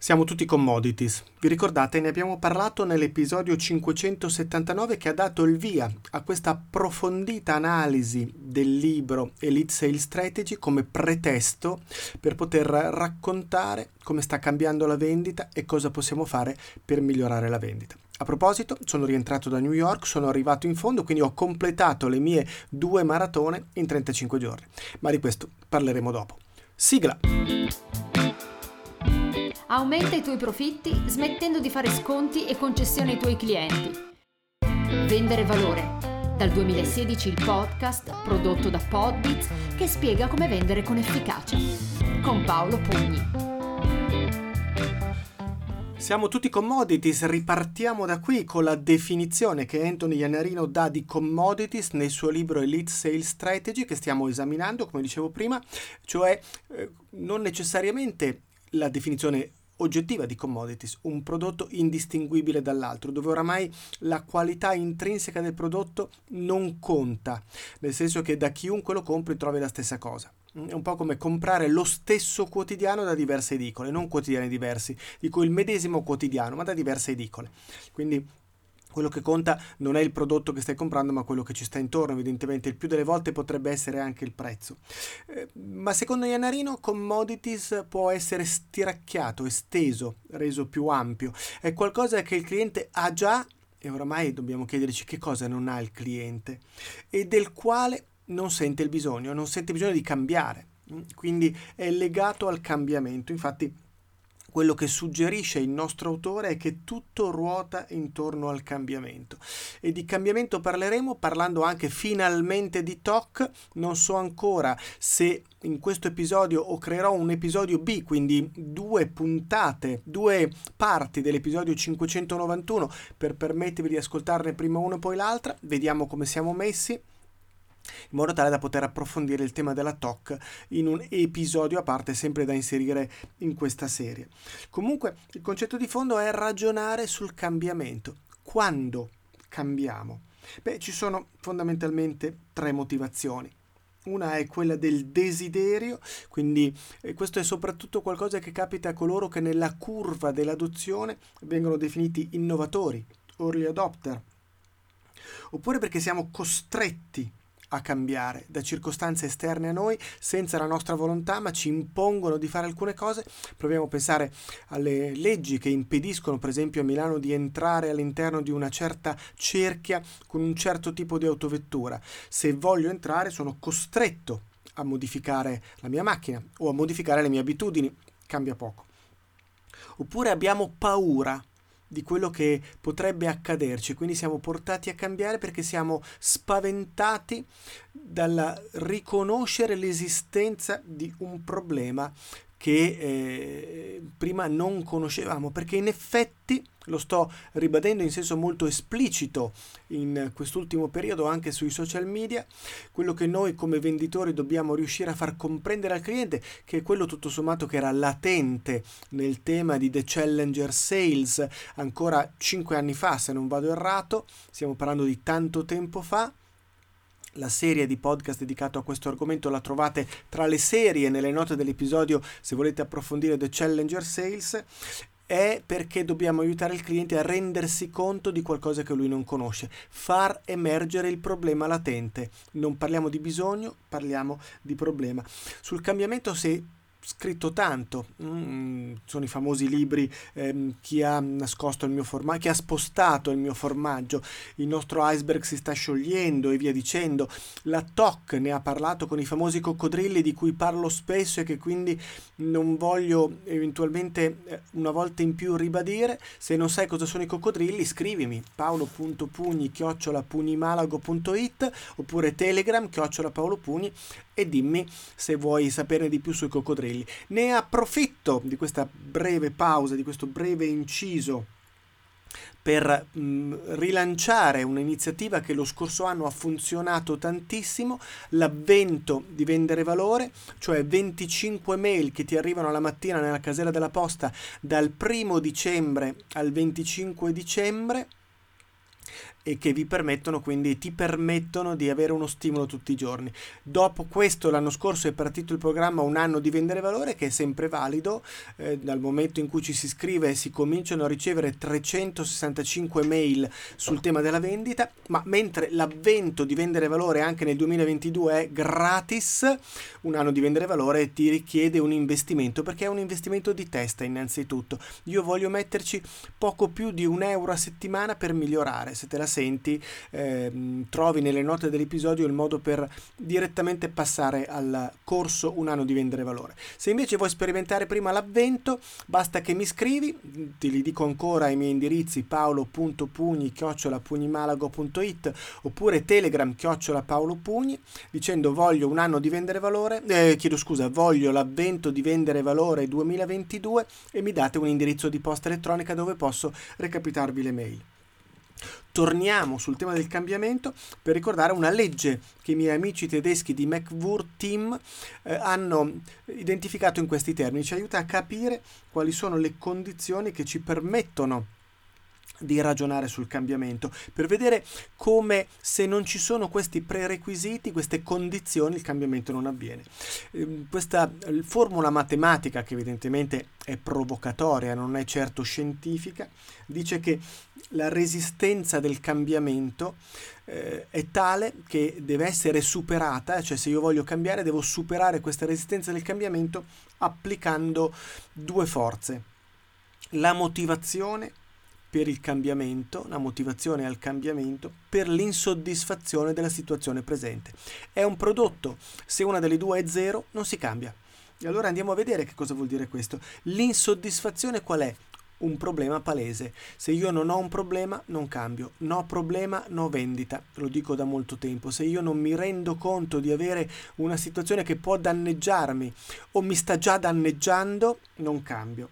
Siamo tutti commodities. Vi ricordate, ne abbiamo parlato nell'episodio 579 che ha dato il via a questa approfondita analisi del libro Elite Sales Strategy come pretesto per poter raccontare come sta cambiando la vendita e cosa possiamo fare per migliorare la vendita. A proposito, sono rientrato da New York, sono arrivato in fondo, quindi ho completato le mie 2 maratone in 35 giorni. Ma di questo parleremo dopo. Sigla! Aumenta i tuoi profitti smettendo di fare sconti e concessioni ai tuoi clienti. Vendere valore. Dal 2016 il podcast prodotto da Podbits che spiega come vendere con efficacia. Con Paolo Pugni. Siamo tutti commodities, ripartiamo da qui con la definizione che Anthony Iannarino dà di commodities nel suo libro Elite Sales Strategy che stiamo esaminando, come dicevo prima, cioè non necessariamente la definizione oggettiva di commodities, un prodotto indistinguibile dall'altro, dove oramai la qualità intrinseca del prodotto non conta, nel senso che da chiunque lo compri trovi la stessa cosa. È un po' come comprare lo stesso quotidiano da diverse edicole, non quotidiani diversi, dico il medesimo quotidiano, ma da diverse edicole. Quindi quello che conta non è il prodotto che stai comprando, ma quello che ci sta intorno, evidentemente. Il più delle volte potrebbe essere anche il prezzo. Ma secondo Iannarino, commodities può essere stiracchiato, esteso, reso più ampio. È qualcosa che il cliente ha già, e oramai dobbiamo chiederci che cosa non ha il cliente, e del quale non sente il bisogno di cambiare, quindi è legato al cambiamento. Infatti quello che suggerisce il nostro autore è che tutto ruota intorno al cambiamento, e di cambiamento parleremo parlando anche finalmente di TOC. Non so ancora se in questo episodio o creerò un episodio B, quindi 2 parti dell'episodio 591 per permettervi di ascoltarne prima uno e poi l'altra. Vediamo come siamo messi, in modo tale da poter approfondire il tema della TOC in un episodio a parte, sempre da inserire in questa serie. Comunque il concetto di fondo è ragionare sul cambiamento. Quando cambiamo? Beh, ci sono fondamentalmente 3 motivazioni. Una è quella del desiderio, quindi questo è soprattutto qualcosa che capita a coloro che nella curva dell'adozione vengono definiti innovatori, early adopter, oppure perché siamo costretti a cambiare da circostanze esterne a noi senza la nostra volontà, ma ci impongono di fare alcune cose. Proviamo a pensare alle leggi che impediscono, per esempio, a Milano di entrare all'interno di una certa cerchia con un certo tipo di autovettura. Se voglio entrare, sono costretto a modificare la mia macchina o a modificare le mie abitudini, cambia poco. Oppure abbiamo paura di quello che potrebbe accaderci, quindi siamo portati a cambiare perché siamo spaventati dal riconoscere l'esistenza di un problema che prima non conoscevamo, perché in effetti, lo sto ribadendo in senso molto esplicito in quest'ultimo periodo anche sui social media, quello che noi come venditori dobbiamo riuscire a far comprendere al cliente, che è quello tutto sommato che era latente nel tema di The Challenger Sales ancora 5 anni fa, se non vado errato, stiamo parlando di tanto tempo fa. La serie di podcast dedicato a questo argomento la trovate tra le serie nelle note dell'episodio se volete approfondire The Challenger Sales. È perché dobbiamo aiutare il cliente a rendersi conto di qualcosa che lui non conosce, far emergere il problema latente. Non parliamo di bisogno, parliamo di problema. Sul cambiamento se scritto tanto, sono i famosi libri Chi ha nascosto il mio formaggio, Chi ha spostato il mio formaggio, Il nostro iceberg si sta sciogliendo e via dicendo. La TOC ne ha parlato con i famosi coccodrilli di cui parlo spesso e che quindi non voglio eventualmente una volta in più ribadire. Se non sai cosa sono i coccodrilli, scrivimi paolo.pugni@pugnimalago.it oppure Telegram @paolopugni e dimmi se vuoi saperne di più sui coccodrilli. Ne approfitto di questa breve pausa, di questo breve inciso, per rilanciare un'iniziativa che lo scorso anno ha funzionato tantissimo, l'avvento di vendere valore, cioè 25 mail che ti arrivano alla mattina nella casella della posta dal 1 dicembre al 25 dicembre. e che vi permettono, quindi ti permettono di avere uno stimolo tutti i giorni. Dopo questo, l'anno scorso è partito il programma Un anno di vendere valore, che è sempre valido. Dal momento in cui ci si iscrive si cominciano a ricevere 365 mail sul tema della vendita, ma mentre l'avvento di vendere valore anche nel 2022 è gratis, Un anno di vendere valore ti richiede un investimento, perché è un investimento di testa innanzitutto. Io voglio metterci poco più di €1 a settimana per migliorare. Se te la senti, trovi nelle note dell'episodio il modo per direttamente passare al corso Un anno di vendere valore. Se invece vuoi sperimentare prima l'avvento, basta che mi scrivi, te li dico ancora i miei indirizzi: paolo.pugni@pugnimalago.it oppure telegram@paolopugni, dicendo voglio un anno di vendere valore, voglio l'avvento di vendere valore 2022, e mi date un indirizzo di posta elettronica dove posso recapitarvi le mail. Torniamo sul tema del cambiamento per ricordare una legge che i miei amici tedeschi di McVur Team hanno identificato in questi termini. Ci aiuta a capire quali sono le condizioni che ci permettono di ragionare sul cambiamento, per vedere come, se non ci sono questi prerequisiti, queste condizioni, il cambiamento non avviene. Questa formula matematica, che evidentemente è provocatoria, non è certo scientifica, dice che la resistenza del cambiamento è tale che deve essere superata, cioè se io voglio cambiare devo superare questa resistenza del cambiamento applicando due forze: la motivazione per il cambiamento, la motivazione al cambiamento, per l'insoddisfazione della situazione presente. È un prodotto, se una delle due è zero non si cambia. E allora andiamo a vedere che cosa vuol dire questo. L'insoddisfazione qual è? Un problema palese. Se io non ho un problema non cambio. No problema, no vendita. Lo dico da molto tempo. Se io non mi rendo conto di avere una situazione che può danneggiarmi o mi sta già danneggiando, non cambio.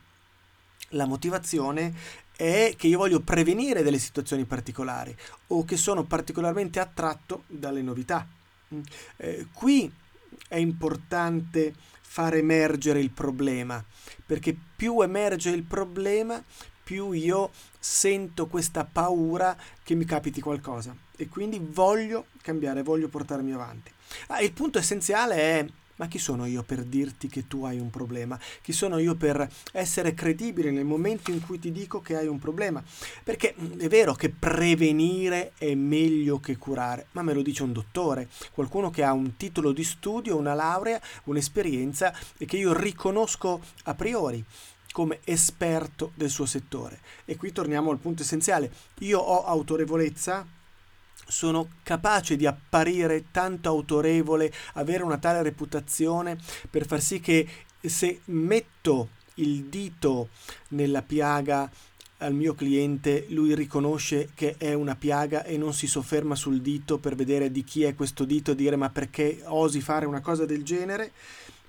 La motivazione è che io voglio prevenire delle situazioni particolari o che sono particolarmente attratto dalle novità. Qui è importante far emergere il problema, perché più emerge il problema, più io sento questa paura che mi capiti qualcosa e quindi voglio cambiare, voglio portarmi avanti. Il punto essenziale è: ma chi sono io per dirti che tu hai un problema? Chi sono io per essere credibile nel momento in cui ti dico che hai un problema? Perché è vero che prevenire è meglio che curare, ma me lo dice un dottore, qualcuno che ha un titolo di studio, una laurea, un'esperienza, e che io riconosco a priori come esperto del suo settore. E qui torniamo al punto essenziale: io ho autorevolezza? Sono capace di apparire tanto autorevole, avere una tale reputazione per far sì che, se metto il dito nella piaga al mio cliente, lui riconosce che è una piaga e non si sofferma sul dito per vedere di chi è questo dito e dire ma perché osi fare una cosa del genere?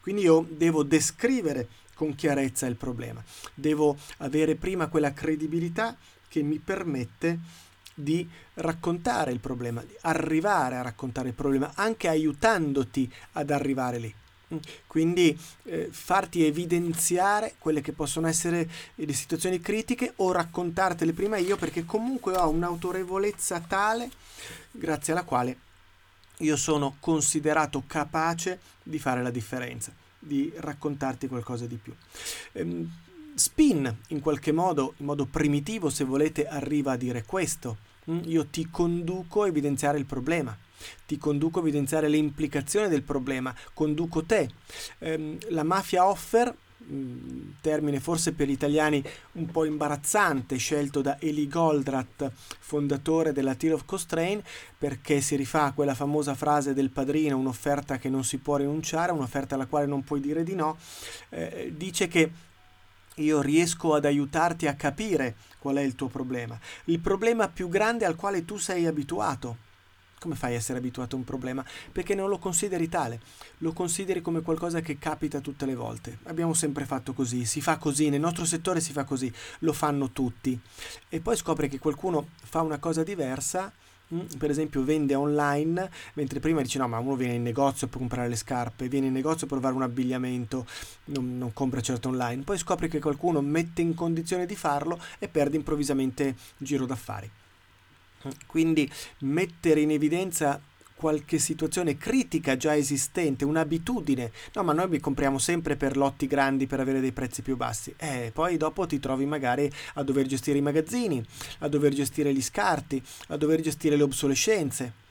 Quindi io devo descrivere con chiarezza il problema, devo avere prima quella credibilità che mi permette di raccontare il problema, di arrivare a raccontare il problema, anche aiutandoti ad arrivare lì. Quindi farti evidenziare quelle che possono essere le situazioni critiche, o raccontartele prima io, perché comunque ho un'autorevolezza tale grazie alla quale io sono considerato capace di fare la differenza, di raccontarti qualcosa di più. Spin, in qualche modo, in modo primitivo se volete, arriva a dire questo: io ti conduco a evidenziare il problema, ti conduco a evidenziare le implicazioni del problema, conduco te. La mafia offer, termine forse per gli italiani un po' imbarazzante, scelto da Eli Goldratt, fondatore della Theory of Constraints, perché si rifà a quella famosa frase del Padrino: un'offerta che non si può rinunciare, un'offerta alla quale non puoi dire di no. Dice che io riesco ad aiutarti a capire qual è il tuo problema, il problema più grande al quale tu sei abituato. Come fai a essere abituato a un problema? Perché non lo consideri tale, lo consideri come qualcosa che capita tutte le volte. Abbiamo sempre fatto così, si fa così, nel nostro settore si fa così, lo fanno tutti. E poi scopri che qualcuno fa una cosa diversa, per esempio vende online, mentre prima dici no, ma uno viene in negozio per comprare le scarpe, viene in negozio per provare un abbigliamento, non compra certo online. Poi scopri che qualcuno mette in condizione di farlo e perde improvvisamente giro d'affari. Quindi mettere in evidenza qualche situazione critica già esistente, un'abitudine. No, ma noi vi compriamo sempre per lotti grandi per avere dei prezzi più bassi. Poi dopo ti trovi magari a dover gestire i magazzini, a dover gestire gli scarti, a dover gestire le obsolescenze.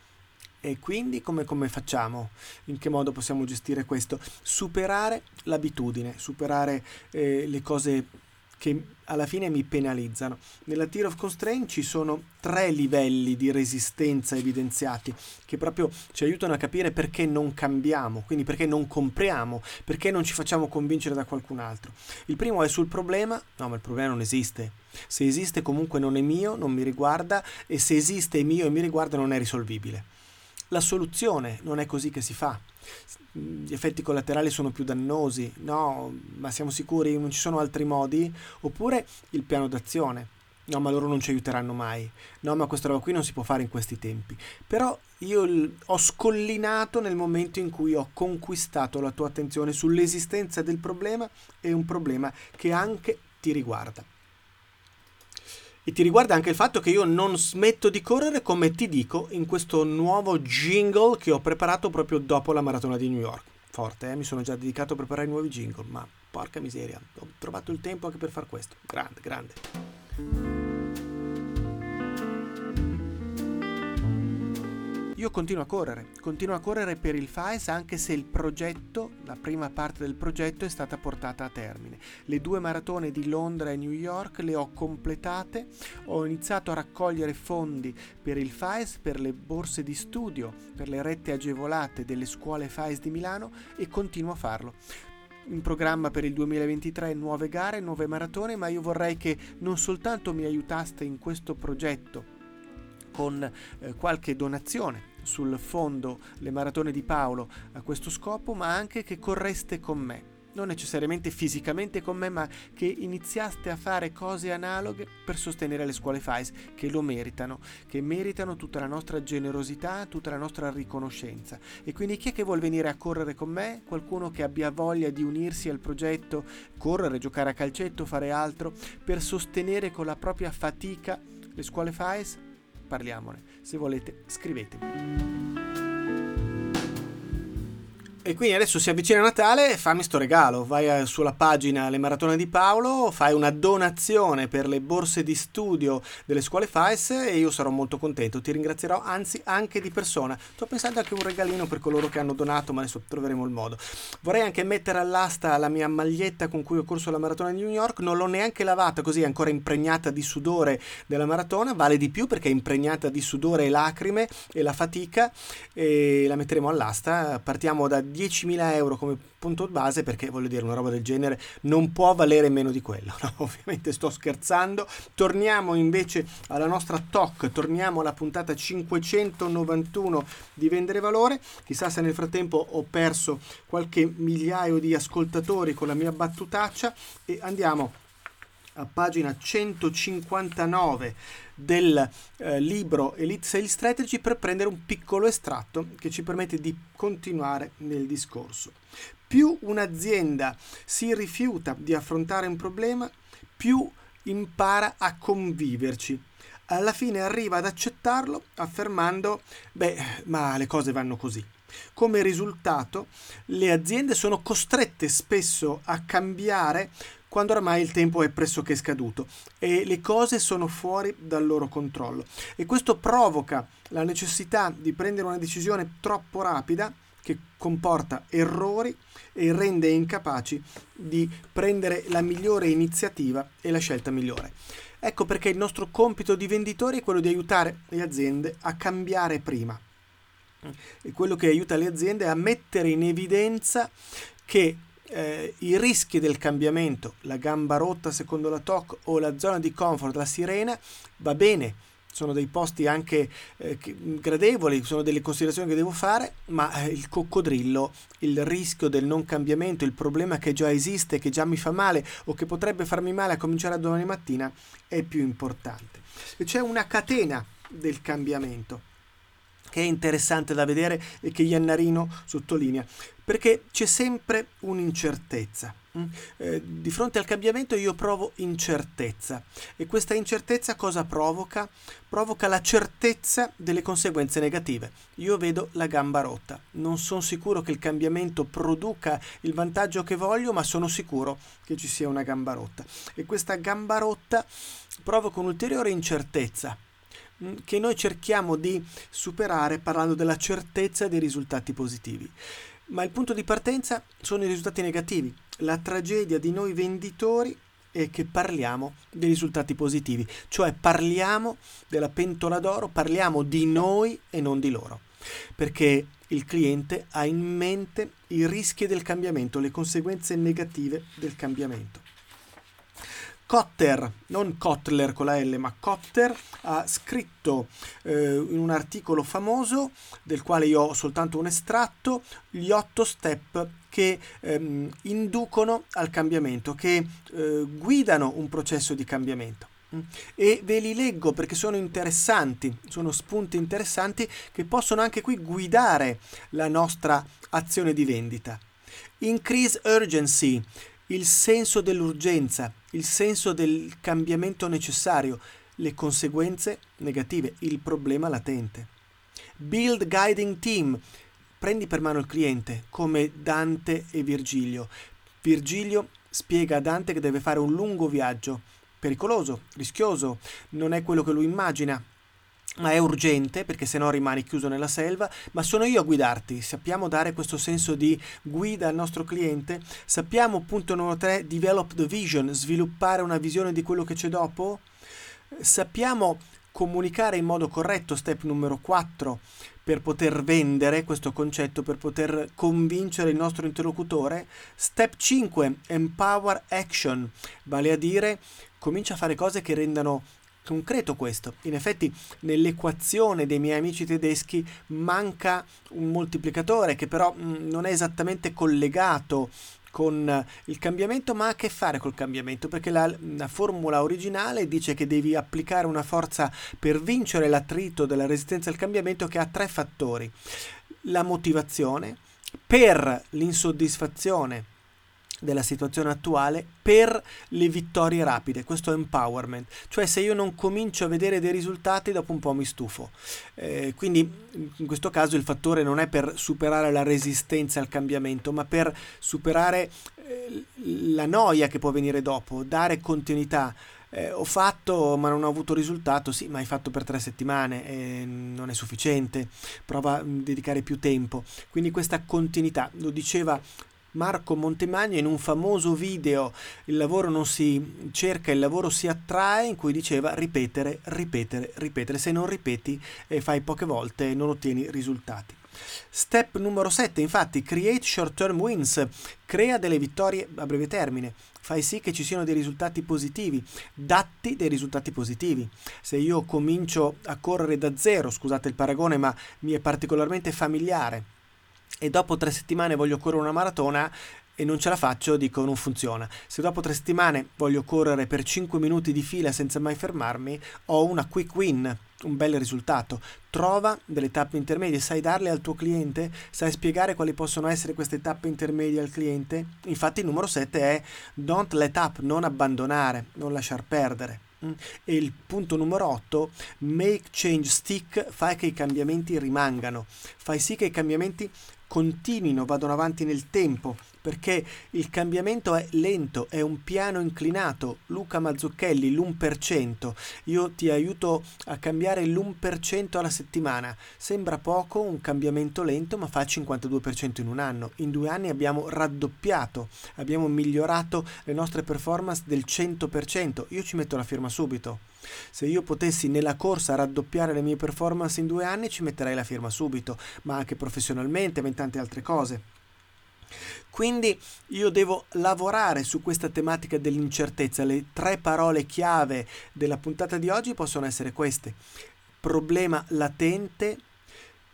E quindi come facciamo? In che modo possiamo gestire questo? Superare l'abitudine, superare le cose che alla fine mi penalizzano. Nella Theory of Constraints ci sono 3 livelli di resistenza evidenziati che proprio ci aiutano a capire perché non cambiamo, quindi perché non compriamo, perché non ci facciamo convincere da qualcun altro. Il primo è sul problema. No, ma il problema non esiste. Se esiste comunque non è mio, non mi riguarda, e se esiste è mio e mi riguarda non è risolvibile. La soluzione non è così che si fa. Gli effetti collaterali sono più dannosi. No, ma siamo sicuri? Non ci sono altri modi? Oppure il piano d'azione. No, ma loro non ci aiuteranno mai. No, ma questa roba qui non si può fare in questi tempi. Però io ho scollinato nel momento in cui ho conquistato la tua attenzione sull'esistenza del problema, e un problema che anche ti riguarda. E ti riguarda anche il fatto che io non smetto di correre, come ti dico in questo nuovo jingle che ho preparato proprio dopo la maratona di New York. Forte, mi sono già dedicato a preparare nuovi jingle, ma porca miseria, ho trovato il tempo anche per far questo. Grande, grande. Io continuo a correre per il FAES, anche se il progetto, la prima parte del progetto è stata portata a termine. Le 2 maratone di Londra e New York le ho completate, ho iniziato a raccogliere fondi per il FAES, per le borse di studio, per le rette agevolate delle scuole FAES di Milano, e continuo a farlo. In programma per il 2023 nuove gare, nuove maratone, ma io vorrei che non soltanto mi aiutaste in questo progetto con qualche donazione sul fondo Le Maratone di Paolo a questo scopo, ma anche che correste con me, non necessariamente fisicamente con me, ma che iniziaste a fare cose analoghe per sostenere le scuole FAES, che lo meritano, che meritano tutta la nostra generosità, tutta la nostra riconoscenza. E quindi chi è che vuol venire a correre con me? Qualcuno che abbia voglia di unirsi al progetto, correre, giocare a calcetto, fare altro, per sostenere con la propria fatica le scuole FAES? Parliamone, se volete scrivetemi. E quindi adesso si avvicina Natale, fammi sto regalo, vai sulla pagina Le Maratone di Paolo, fai una donazione per le borse di studio delle scuole FAES e io sarò molto contento, ti ringrazierò, anzi anche di persona. Sto pensando anche a un regalino per coloro che hanno donato, ma adesso troveremo il modo. Vorrei anche mettere all'asta la mia maglietta con cui ho corso la maratona di New York, non l'ho neanche lavata, così è ancora impregnata di sudore della maratona, vale di più perché è impregnata di sudore e lacrime e la fatica, e la metteremo all'asta. Partiamo da 10.000 euro come punto base, perché voglio dire, una roba del genere non può valere meno di quello, no? Ovviamente sto scherzando. Torniamo invece alla nostra talk, torniamo alla puntata 591 di Vendere Valore. Chissà se nel frattempo ho perso qualche migliaio di ascoltatori con la mia battutaccia, e andiamo a pagina 159 del libro Elite Sales Strategy per prendere un piccolo estratto che ci permette di continuare nel discorso. Più un'azienda si rifiuta di affrontare un problema, più impara a conviverci. Alla fine arriva ad accettarlo affermando: ma le cose vanno così. Come risultato, le aziende sono costrette spesso a cambiare quando oramai il tempo è pressoché scaduto e le cose sono fuori dal loro controllo. E questo provoca la necessità di prendere una decisione troppo rapida, che comporta errori e rende incapaci di prendere la migliore iniziativa e la scelta migliore. Ecco perché il nostro compito di venditori è quello di aiutare le aziende a cambiare prima. E quello che aiuta le aziende è a mettere in evidenza che i rischi del cambiamento, la gamba rotta secondo la TOC o la zona di comfort, la sirena, va bene, sono dei posti anche gradevoli, sono delle considerazioni che devo fare, ma il coccodrillo, il rischio del non cambiamento, il problema che già esiste, che già mi fa male o che potrebbe farmi male a cominciare da domani mattina, è più importante. E c'è una catena del cambiamento. che è interessante da vedere e che Iannarino sottolinea, perché c'è sempre un'incertezza. Di fronte al cambiamento io provo incertezza, e questa incertezza cosa provoca? Provoca la certezza delle conseguenze negative. Io vedo la gamba rotta, non sono sicuro che il cambiamento produca il vantaggio che voglio, ma sono sicuro che ci sia una gamba rotta, e questa gamba rotta provoca un'ulteriore incertezza che noi cerchiamo di superare parlando della certezza dei risultati positivi. Ma il punto di partenza sono i risultati negativi. La tragedia di noi venditori è che parliamo dei risultati positivi, cioè parliamo della pentola d'oro, parliamo di noi e non di loro, perché il cliente ha in mente i rischi del cambiamento, le conseguenze negative del cambiamento. Kotter, non Kotler con la L, ma Kotter, ha scritto in un articolo famoso, del quale io ho soltanto un estratto, gli 8 step che inducono al cambiamento, che guidano un processo di cambiamento. E ve li leggo perché sono interessanti, sono spunti interessanti che possono anche qui guidare la nostra azione di vendita. Increase urgency, il senso dell'urgenza, il senso del cambiamento necessario, le conseguenze negative, il problema latente. Build guiding team, prendi per mano il cliente, come Dante e Virgilio. Virgilio spiega a Dante che deve fare un lungo viaggio, pericoloso, rischioso, non è quello che lui immagina, ma è urgente perché sennò rimani chiuso nella selva, ma sono io a guidarti. Sappiamo dare questo senso di guida al nostro cliente. Sappiamo, punto numero 3, develop the vision, sviluppare una visione di quello che c'è dopo. Sappiamo comunicare in modo corretto, step numero 4, per poter vendere questo concetto, per poter convincere il nostro interlocutore. Step 5, empower action, vale a dire comincia a fare cose che rendano concreto questo. In effetti nell'equazione dei miei amici tedeschi manca un moltiplicatore che però non è esattamente collegato con il cambiamento, ma ha a che fare col cambiamento, perché la formula originale dice che devi applicare una forza per vincere l'attrito della resistenza al cambiamento che ha 3 fattori: la motivazione per l'insoddisfazione della situazione attuale, per le vittorie rapide, questo empowerment, cioè se io non comincio a vedere dei risultati dopo un po' mi stufo, quindi in questo caso il fattore non è per superare la resistenza al cambiamento, ma per superare la noia che può venire dopo, dare continuità. Ho fatto ma non ho avuto risultato, sì, ma hai fatto per 3 settimane, non è sufficiente, prova a dedicare più tempo. Quindi questa continuità, lo diceva Marco Montemagno in un famoso video, il lavoro non si cerca, il lavoro si attrae, in cui diceva ripetere, ripetere, ripetere. Se non ripeti e fai poche volte non ottieni risultati. Step numero 7, infatti, create short term wins, crea delle vittorie a breve termine, fai sì che ci siano dei risultati positivi, datti dei risultati positivi. Se io comincio a correre da zero, scusate il paragone ma mi è particolarmente familiare, e dopo 3 settimane voglio correre una maratona e non ce la faccio, dico non funziona. Se dopo 3 settimane voglio correre per 5 minuti di fila senza mai fermarmi, ho una quick win, un bel risultato. Trova delle tappe intermedie, sai darle al tuo cliente, sai spiegare quali possono essere queste tappe intermedie al cliente. Infatti il numero 7 è don't let up, non abbandonare, non lasciar perdere. E il punto numero 8, make change stick, fai che i cambiamenti rimangano, fai sì che i cambiamenti continuino, vadano avanti nel tempo, perché il cambiamento è lento, è un piano inclinato. Luca Mazzucchelli, l'1%, io ti aiuto a cambiare l'1% alla settimana, sembra poco un cambiamento lento ma fa il 52% in un anno, in 2 anni abbiamo raddoppiato, abbiamo migliorato le nostre performance del 100%, io ci metto la firma subito. Se io potessi nella corsa raddoppiare le mie performance in 2 anni ci metterei la firma subito, ma anche professionalmente, ma in tante altre cose. Quindi io devo lavorare su questa tematica dell'incertezza. Le 3 parole chiave della puntata di oggi possono essere queste: problema latente,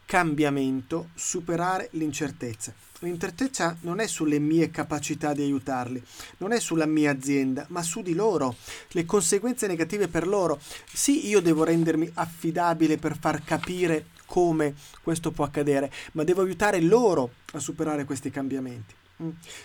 cambiamento, superare l'incertezza. L'incertezza non è sulle mie capacità di aiutarli, non è sulla mia azienda, ma su di loro, le conseguenze negative per loro. Sì, io devo rendermi affidabile per far capire come questo può accadere, ma devo aiutare loro a superare questi cambiamenti.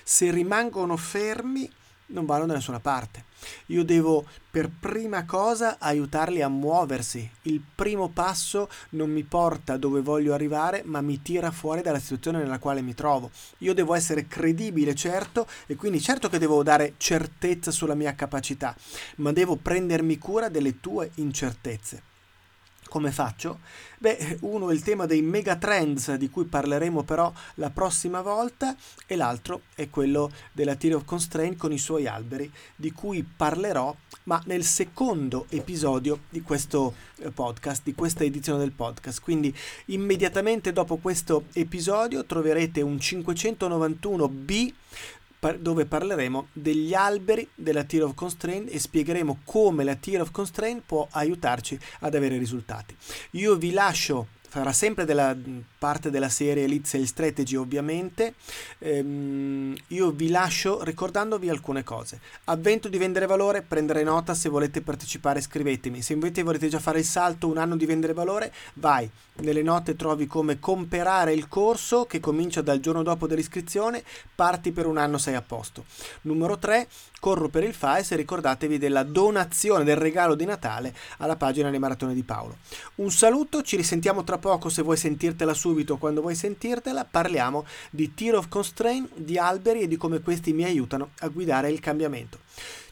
Se rimangono fermi non vanno da nessuna parte. Io devo per prima cosa aiutarli a muoversi. Il primo passo non mi porta dove voglio arrivare, ma mi tira fuori dalla situazione nella quale mi trovo. Io devo essere credibile, certo, e quindi certo che devo dare certezza sulla mia capacità, ma devo prendermi cura delle tue incertezze. Come faccio? Beh, uno è il tema dei megatrends, di cui parleremo però la prossima volta, e l'altro è quello della Theory of Constraint con i suoi alberi, di cui parlerò ma nel secondo episodio di questo podcast, di questa edizione del podcast. Quindi immediatamente dopo questo episodio troverete un 591B dove parleremo degli alberi della Theory of Constraint e spiegheremo come la Theory of Constraint può aiutarci ad avere risultati. Io vi lascio, farà sempre della parte della serie Elite Sales Strategy ovviamente, io vi lascio ricordandovi alcune cose. Avvento di vendere valore, prendere nota, se volete partecipare scrivetemi, se invece volete già fare il salto un anno di vendere valore, vai, nelle note trovi come comprare il corso che comincia dal giorno dopo dell'iscrizione, parti per un anno, sei a posto. Numero 3, corro per il FAES e ricordatevi della donazione, del regalo di Natale alla pagina dei Maratone di Paolo. Un saluto, ci risentiamo tra poco, se vuoi sentirtela subito, quando vuoi sentirtela. Parliamo di Theory of Constraint, di alberi e di come questi mi aiutano a guidare il cambiamento.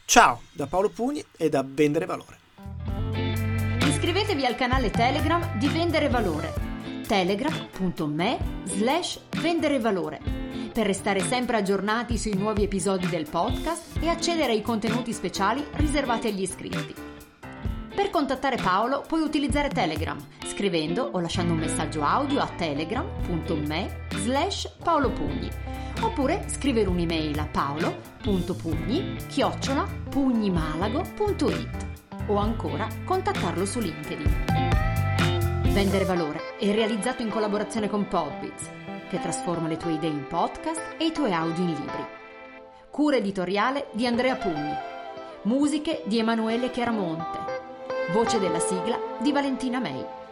Ciao da Paolo Pugni e da Vendere Valore. Iscrivetevi al canale Telegram di Vendere Valore, telegram.me/venderevalore, per restare sempre aggiornati sui nuovi episodi del podcast e accedere ai contenuti speciali riservati agli iscritti. Per contattare Paolo puoi utilizzare Telegram scrivendo o lasciando un messaggio audio a telegram.me/paolopugni oppure scrivere un'email a paolo.pugni@pugnimalago.it o ancora contattarlo su LinkedIn. Vendere Valore è realizzato in collaborazione con Podbits, che trasforma le tue idee in podcast e i tuoi audio in libri. Cura editoriale di Andrea Pugni. Musiche di Emanuele Chiaramonte. Voce della sigla di Valentina May.